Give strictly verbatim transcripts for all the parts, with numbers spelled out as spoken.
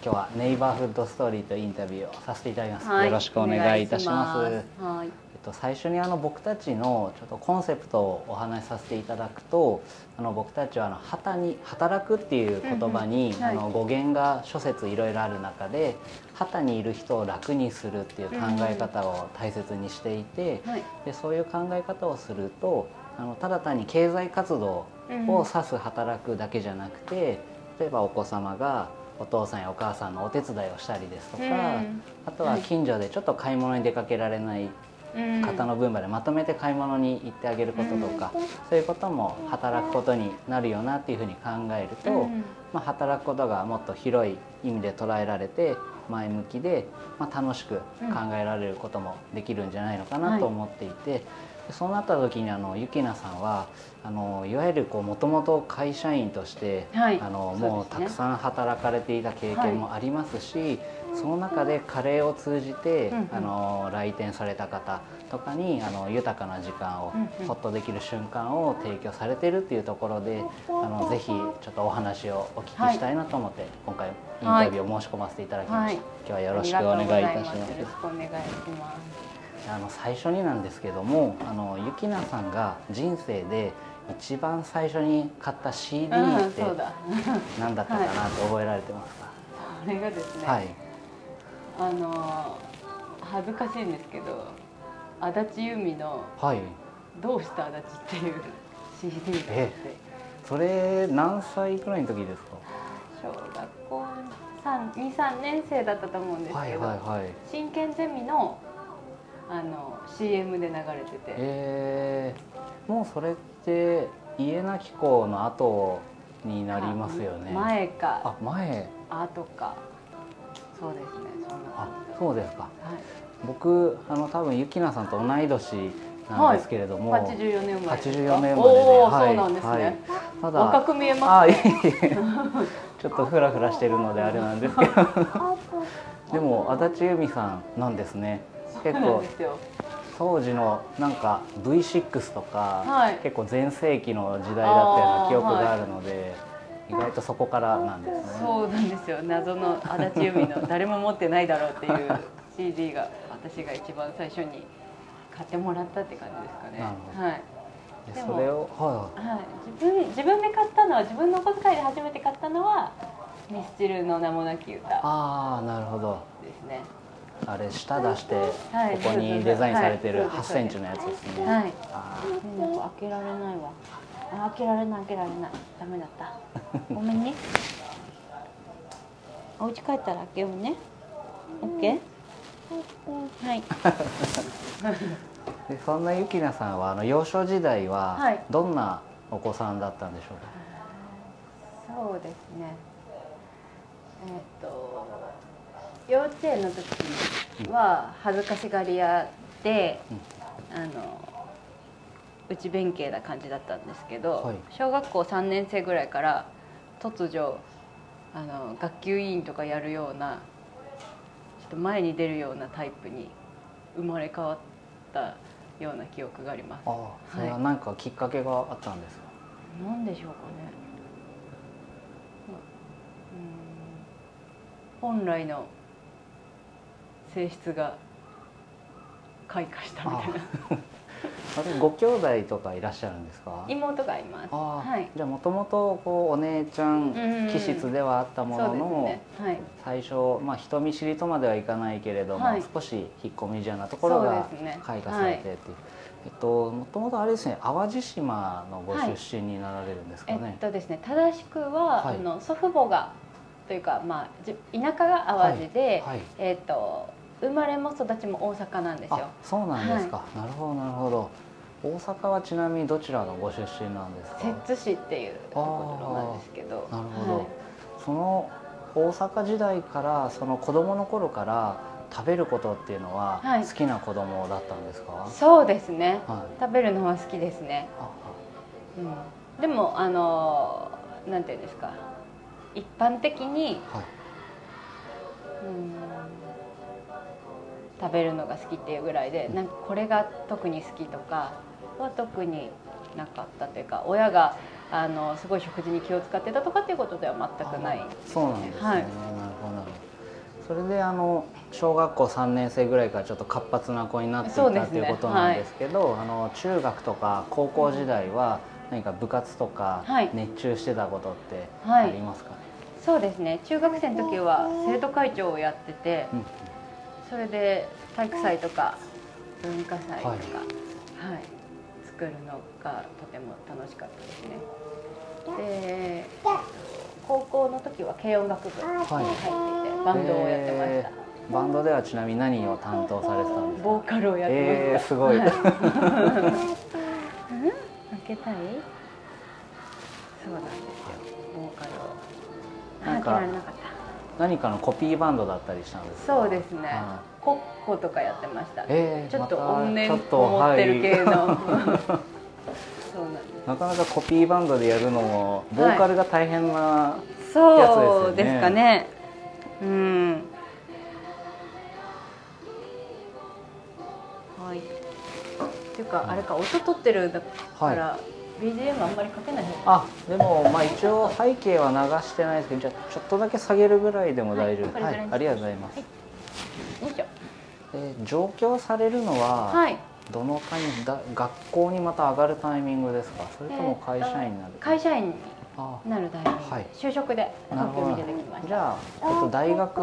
今日はネイバーフッドストーリーというインタビューをさせていただきます。はい、よろしくお願いいたします。はい、えっと、最初にあの僕たちのちょっとコンセプトをお話しさせていただくと、あの僕たちはあの働に働くっていう言葉に、うん、はい、あの語源が諸説いろいろある中で、畑にいる人を楽にするっていう考え方を大切にしていて、うん、はい、でそういう考え方をすると、あのただ単に経済活動を指す働くだけじゃなくて、例えばお子様がお父さんやお母さんのお手伝いをしたりですとか、うん、あとは近所でちょっと買い物に出かけられない方の分までまとめて買い物に行ってあげることとか、うん、そういうことも働くことになるよなっていうふうに考えると、うん、まあ働くことがもっと広い意味で捉えられて前向きで、まあ楽しく考えられることもできるんじゃないのかなと思っていて。はい、そうなった時にあのゆきなさんはあのいわゆるもともと会社員として、はい、あのもうたくさん働かれていた経験もありますし、はい、その中でカレーを通じて、うん、あの来店された方とかにあの豊かな時間を、うん、ほっとできる瞬間を提供されているっていうところで、うん、あのぜひちょっとお話をお聞きしたいなと思って、はい、今回インタビューを申し込ませていただきました。はい、今日はよろしくお願いいたします。よろしくお願いします。あの最初になんですけども、あのゆきなさんが人生で一番最初に買った シーディー って何だったかなって覚えられてますか？それがですね、はい、あの恥ずかしいんですけど、足立由美の「どうした足立」っていう シーディー があって、えそれ何歳くらいの時ですか？小学校に、さんねんせいだったと思うんですけど、真剣ゼミのあの シーエム で流れてて、えー、もうそれって家なき子の後になりますよね。前か、あ前後か、そうですね、そんな感じ。あ、そうですか。はい、僕あの多分ゆきなさんと同い年なんですけれども、はい、はちじゅうよねん生まれ、はちじゅうよねん生まれで、おー、そうなんですね。はいはい、ただ若く見えますね。ちょっとフラフラしてるのであれなんですけどでも足立由美さんなんですね。結構当時のなんか ブイシックス とか、はい、結構全盛期の時代だったような記憶があるので、はい、意外とそこからなんですね。そうなんですよ、謎の足立由美の誰も持ってないだろうっていう シーディー が私が一番最初に買ってもらったって感じですかね。はい、でもそれを、はいはい、自分自分で買ったのは、自分のお小遣いで初めて買ったのはミスチルの「名もなき歌」。ああ、なるほどですね。あれ舌出してここにデザインされてるはちセンチのやつですね。はい。開けられないわ。開けられない開けられない。ダメだった。ごめんね。お家帰ったら開けようね。オッケー。はい。でそんなゆきなさんはあの幼少時代はどんなお子さんだったんでしょうか。はい、そうですね。えー、っと。幼稚園の時は恥ずかしがり屋で、うん、あの内弁慶な感じだったんですけど、はい、小学校さんねんせいぐらいから突如あの学級委員とかやるようなちょっと前に出るようなタイプに生まれ変わったような記憶があります。ああ、それは何かきっかけがあったんですか？はい、なんでしょうかね、うん、本来の性質が開花したみたいな。あれご兄弟とかいらっしゃるんですか？妹がいます。はい。じゃあもともとこうお姉ちゃん気質ではあったものの、最初まあ人見知りとまではいかないけれども、はい、少し引っ込みじゃなところが開花されてっていう。そうですね。はい、えっともともとあれですね、淡路島のご出身になられるんですかね。はい、えっとですね、正しくは、はい、あの祖父母がというかまあじ田舎が淡路で、はいはい、えっと。生まれも育ちも大阪なんですよ。そうなんですか。はい、なるほどなるほど。大阪はちなみにどちらのご出身なんですか？摂津市っていうところなんですけど。なるほど。はい、その大阪時代からその子供の頃から食べることっていうのは好きな子供だったんですか？はい、そうですね。はい、食べるのは好きですね。うん、でもあのなんていうんですか、一般的に、はい、うん。食べるのが好きっていうぐらいで、なんかこれが特に好きとかは特になかったというか、親があのすごい食事に気を使ってたとかっていうことでは全くないんですね。そうなんですね。はい、なるほどなるそれであの小学校さんねん生ぐらいからちょっと活発な子になっていた、ね、ということなんですけど、はい、あの中学とか高校時代は何か部活とか熱中してたことってありますかね？はいはい、そうですね、中学生の時は生徒会長をやってて、うん、それで体育祭とか文化祭とか、はいはい、作るのがとても楽しかったですね。で高校の時は軽音楽部に入っていて、はい、バンドをやってました。バンドではちなみに何を担当されてたんですか？ボーカルをやってました。えー、すごい、はい、開けたい。そうなんですよ、ボーカルをなんか何かのコピーバンドだったりしたんですか？そうですね、はい、コッコとかやってました、えー、ちょっと怨念を持ってる系のなかなかコピーバンドでやるのもボーカルが大変なやつですよね。はい、そうですかね。うん。はい。っていうかあれか、音取ってるだから、はい、ビージーエム あんまりかけない方が。あ、でもまあ一応背景は流してないですけど、じゃあちょっとだけ下げるぐらいでも大丈夫。はい、はい、ありがとうございます。はい、よいしょ。えー、上京されるのは。はい。どのタイミングだ、学校にまた上がるタイミングですか？それとも会社員になる？会社員になるタイミング、はい、就職で東京に出てきました。じゃあ、えっと、大学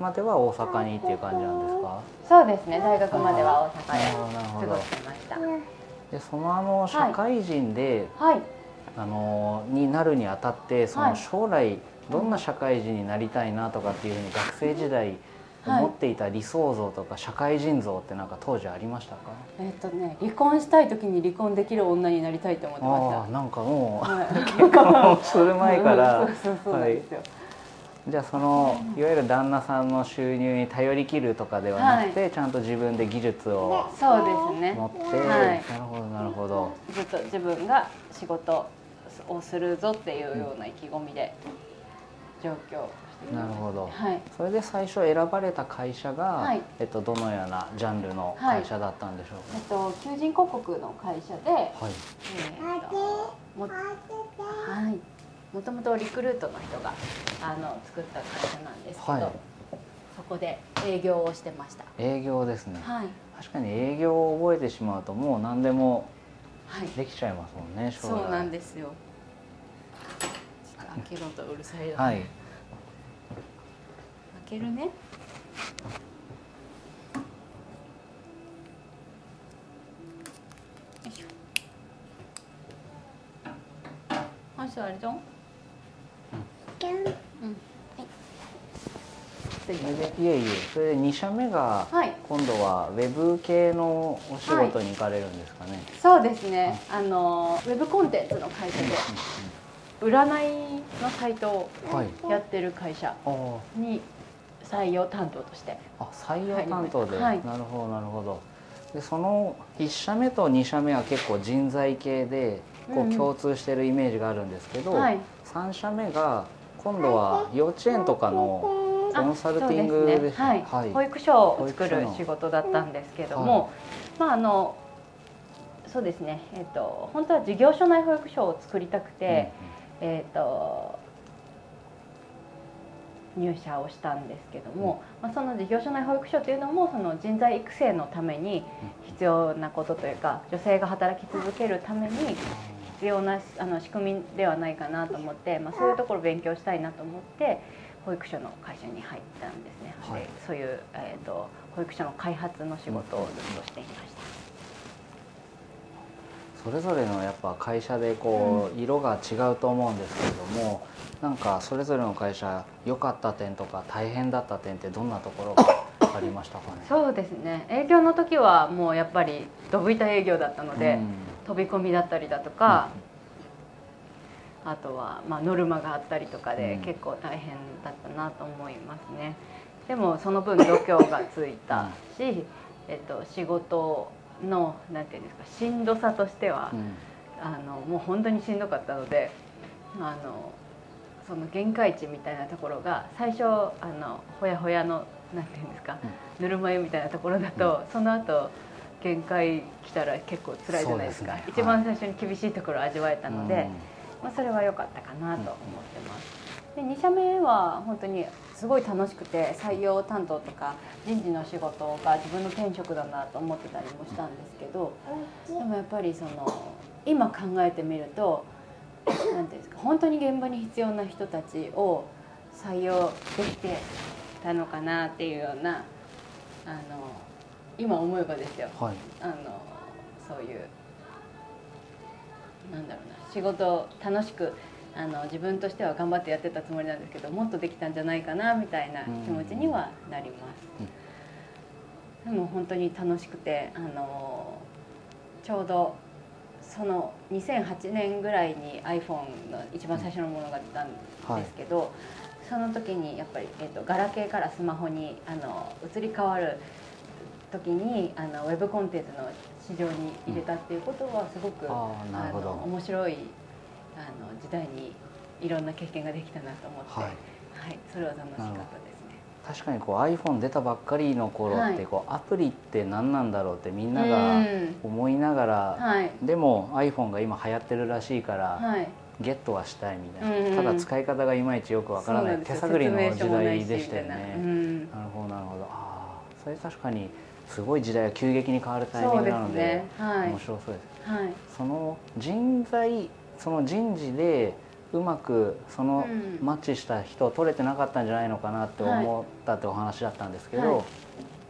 までは大阪にっていう感じなんですか？そうですね、大学までは大阪で過ごしてました。でそのあの社会人で、はいはい、あのになるにあたってその将来どんな社会人になりたいなとかっていうふうに学生時代持っていた理想像とか社会人像ってなんか当時ありましたか？えっとね、離婚したい時に離婚できる女になりたいと思ってました。ああ、なんかもう、はい、結婚する前から。じゃあそのいわゆる旦那さんの収入に頼り切るとかではなくて、はい、ちゃんと自分で技術をそうですね持って、はい、なるほどなるほど。ずっと自分が仕事をするぞっていうような意気込みで状況。なるほど、はい、それで最初選ばれた会社が、はい、えっと、どのようなジャンルの会社だったんでしょうか？えっと、求人広告の会社で、はい、もともとリクルートの人があの作った会社なんですけど、はい、そこで営業をしてました。営業ですね、はい、確かに営業を覚えてしまうともう何でもできちゃいますもんね、はい、将来。そうなんですよ。開けろとうるさいよね、はい、開けるね。あ、そうあれじゃん。うん。それでいえいえ、それでに社目が今度はウェブ系のお仕事に行かれるんですかね？はい、そうですね。あのウェブコンテンツの会社で。占いのサイトをやってる会社に採用担当として、あ、採用担当で、はい、なるほどなるほど。でそのいち社目とに社目は結構人材系でこう共通してるイメージがあるんですけど、うん、はい、さん社目が今度は幼稚園とかのコンサルティングですね。保育所を作る仕事だったんですけども、はい、まああのそうですね、えっと本当は事業所内保育所を作りたくて、うんうん、えーと入社をしたんですけども、うん、まあその事業所内保育所というのもその人材育成のために必要なことというか、女性が働き続けるために必要なあの仕組みではないかなと思って、まあ、そういうところを勉強したいなと思って保育所の会社に入ったんですね。はい、そういう、えーと保育所の開発の仕事をずっとしていました。それぞれのやっぱ会社でこう色が違うと思うんですけれども、うん、なんかそれぞれの会社良かった点とか大変だった点ってどんなところがありましたかね？そうですね、営業の時はもうやっぱりどぶ板営業だったので、うん、飛び込みだったりだとか、うん、あとはまあノルマがあったりとかで結構大変だったなと思いますね。でもその分度胸がついたし、うん、えっと仕事をのなんていうんですか、しんどさとしては、うん、あのもう本当にしんどかったので、あのその限界値みたいなところが最初あのほやほやのなんていうんですか、うん、ぬるま湯みたいなところだと、うん、その後限界来たら結構辛いじゃないですか。ですね、一番最初に厳しいところを味わえたので、うん、まあそれは良かったかなと思ってます。うん、でに社目は本当にすごい楽しくて、採用担当とか人事の仕事が自分の天職だなと思ってたりもしたんですけど、でもやっぱりその今考えてみると、なんていうんですか、本当に現場に必要な人たちを採用できてたのかなっていうような、あの今思えばですよ、はい、あのそういうなんだろうな、仕事を楽しくあの自分としては頑張ってやってたつもりなんですけど、もっとできたんじゃないかなみたいな気持ちにはなります。うん、でも本当に楽しくて、あのちょうどそのにせんはちねんぐらいに iPhone の一番最初のものが出たんですけど、うんはい、その時にやっぱり、えーと、ガラケーからスマホにあの移り変わる時にあのウェブコンテンツの市場に入れたっていうことはすごく、うん、あの面白い。あの時代にいろんな経験ができたなと思って、はいはい、それは楽しかったですね。確かにこう iPhone 出たばっかりの頃ってこう、はい、アプリって何なんだろうってみんなが思いながら、はい、でも iPhone が今流行ってるらしいから、はい、ゲットはしたいみたいな、ただ使い方がいまいちよくわからない手探りの時代でしたよね。うん、なるほどなるほど。ああ、それ確かにすごい時代が急激に変わるタイミングなので、そうですね、はい、面白そうです。はい、その人材その人事でうまくそのマッチした人を取れてなかったんじゃないのかなって思ったってお話だったんですけど、はい、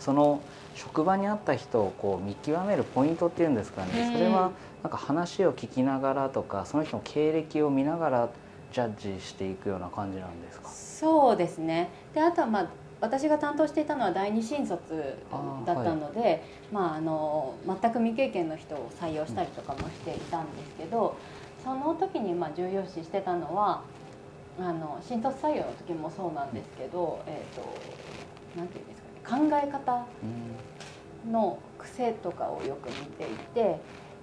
その職場にあった人をこう見極めるポイントっていうんですかね、それはなんか話を聞きながらとかその人の経歴を見ながらジャッジしていくような感じなんですか？そうですね。であとはまあ私が担当していたのは第二新卒だったので、あ、はい、まあ、あの全く未経験の人を採用したりとかもしていたんですけど、うん、その時にまあ重要視してたのはあの新卒採用の時もそうなんですけど、えーと、なんていうんですかね、考え方の癖とかをよく見ていて、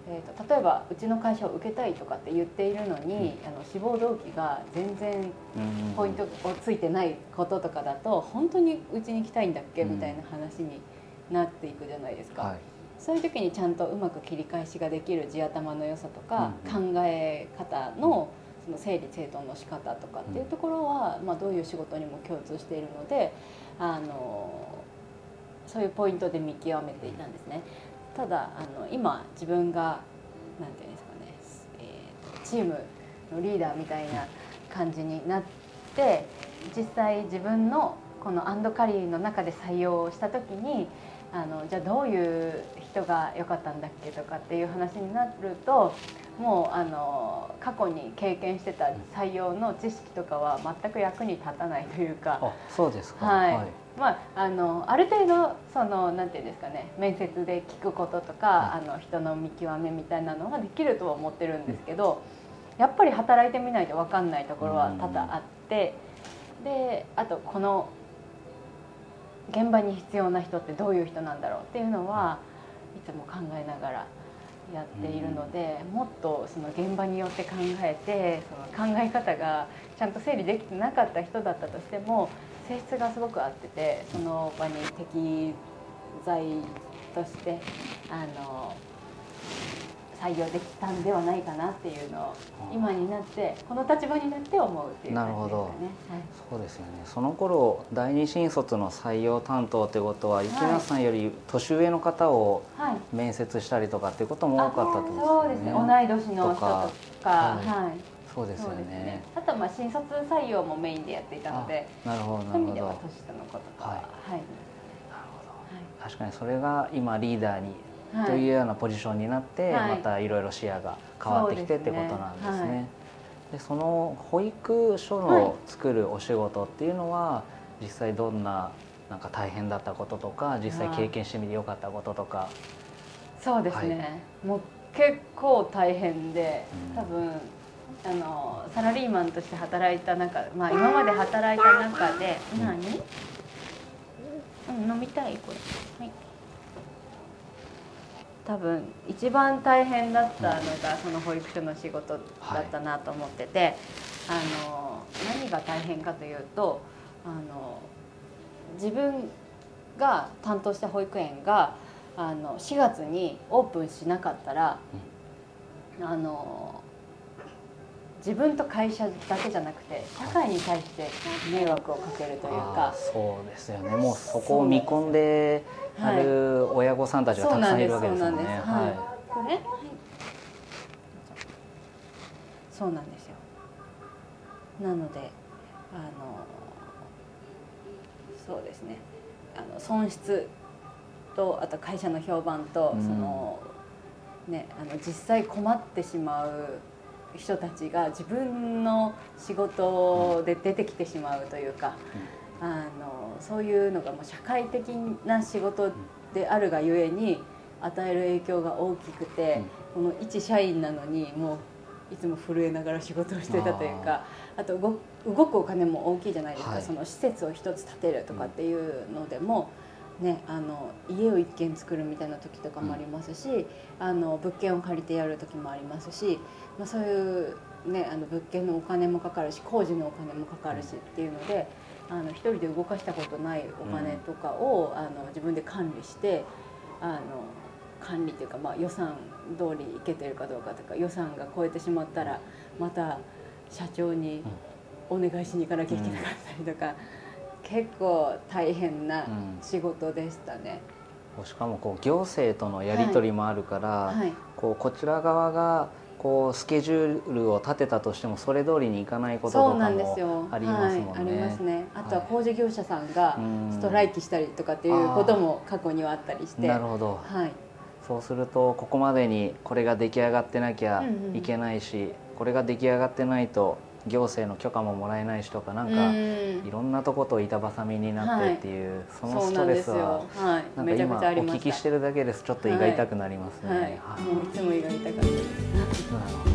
えーと、例えばうちの会社を受けたいとかって言っているのに、うん、あの志望動機が全然ポイントをついてないこととかだと、本当にうちに来たいんだっけみたいな話になっていくじゃないですか。はい、そういう時にちゃんとうまく切り返しができる地頭の良さとか、うん、うん、考え方 の, その整理整頓の仕方とかっていうところは、まあ、どういう仕事にも共通しているので、あのそういうポイントで見極めていたんですね。ただあの今自分がなんていうんですかね、えー、チームのリーダーみたいな感じになって、実際自分のこのアンドカリーの中で採用をした時に、あのじゃあどういう人が良かったんだっけとかっていう話になると、もうあの過去に経験してた採用の知識とかは全く役に立たないというか。あ、そうですか。はい、はい、まあ、あのある程度そのなんていうんですかね、面接で聞くこととか、はい、あの人の見極めみたいなのができるとは思ってるんですけど、やっぱり働いてみないと分かんないところは多々あって、であとこの現場に必要な人ってどういう人なんだろうっていうのはいつも考えながらやっているので、もっとその現場によって考えて、その考え方がちゃんと整理できてなかった人だったとしても性質がすごく合ってて、その場に適材としてあの採用できたんではないかなっていうのを今になってこの立場になって思うっていう感じですかね。なるほど、はい、そうですよね。その頃第二新卒の採用担当ということは、雪菜さんより年上の方を面接したりとかっていうことも多かったと思うんですよね。はい、そうですね、同い年の人とか、はいはい、そうですよね。あとまあ新卒採用もメインでやっていたので、なるほどなるほど、そういう意味では年下の子とかは、はい、はい、なるほど、はい、確かにそれが今リーダーにというようなポジションになって、はい、またいろいろ視野が変わってきてってことなんですね。そ で, すね、はい、でその保育所の作るお仕事っていうのは、はい、実際どん な, なんか大変だったこととか、実際経験してみてよかったこととか。そうですね、はい、もう結構大変で、多分あのサラリーマンとして働いた中、まあ、今まで働いた中で、うん、何、うん、飲みたいこれ、はい、多分一番大変だったのがその保育所の仕事だったなと思ってて、はい、あの何が大変かというと、あの自分が担当した保育園があのしがつにオープンしなかったら、うん、あの自分と会社だけじゃなくて社会に対して迷惑をかけるというか。そうですよね。もうそこを見込んである親御さんたちがたくさんいるわけですよね。これ、はい、そうなんですよ。なのであのそうですね、あの損失とあと会社の評判と、うん、そのね、あの実際困ってしまう人たちが自分の仕事で出てきてしまうというか、うん、あのそういうのがもう社会的な仕事であるがゆえに与える影響が大きくて、うん、この一社員なのにもういつも震えながら仕事をしてたというか、あ, あと 動, 動くお金も大きいじゃないですか、はい、その施設を一つ建てるとかっていうのでも、ね、あの家を一軒作るみたいな時とかもありますし、うん、あの物件を借りてやる時もありますし、まあ、そういう、ね、あの物件のお金もかかるし工事のお金もかかるしっていうので、あの一人で動かしたことないお金とかを、うん、あの自分で管理して。あの管理というか、まあ、予算通りいけてるかどうかとか、予算が超えてしまったらまた社長にお願いしに行かなきゃいけなかったりとか、うん、結構大変な仕事でしたね。うん、しかもこう行政とのやり取りもあるから、はいはい、こうこちら側がこうスケジュールを立てたとしてもそれ通りにいかないこととかもありますもんね。ありますね。あとは工事業者さんがストライキしたりとかっていうことも過去にはあったりして。なるほど、はい、そうするとここまでにこれが出来上がってなきゃいけないし、これが出来上がってないと行政の許可ももらえないしとか、なんかいろんなとこと板挟みになってっていう、はい、そのストレスはなんか今お聞きしてるだけです。ちょっと胃が痛くなりますね。はい、はい、もういつも胃が痛かったです。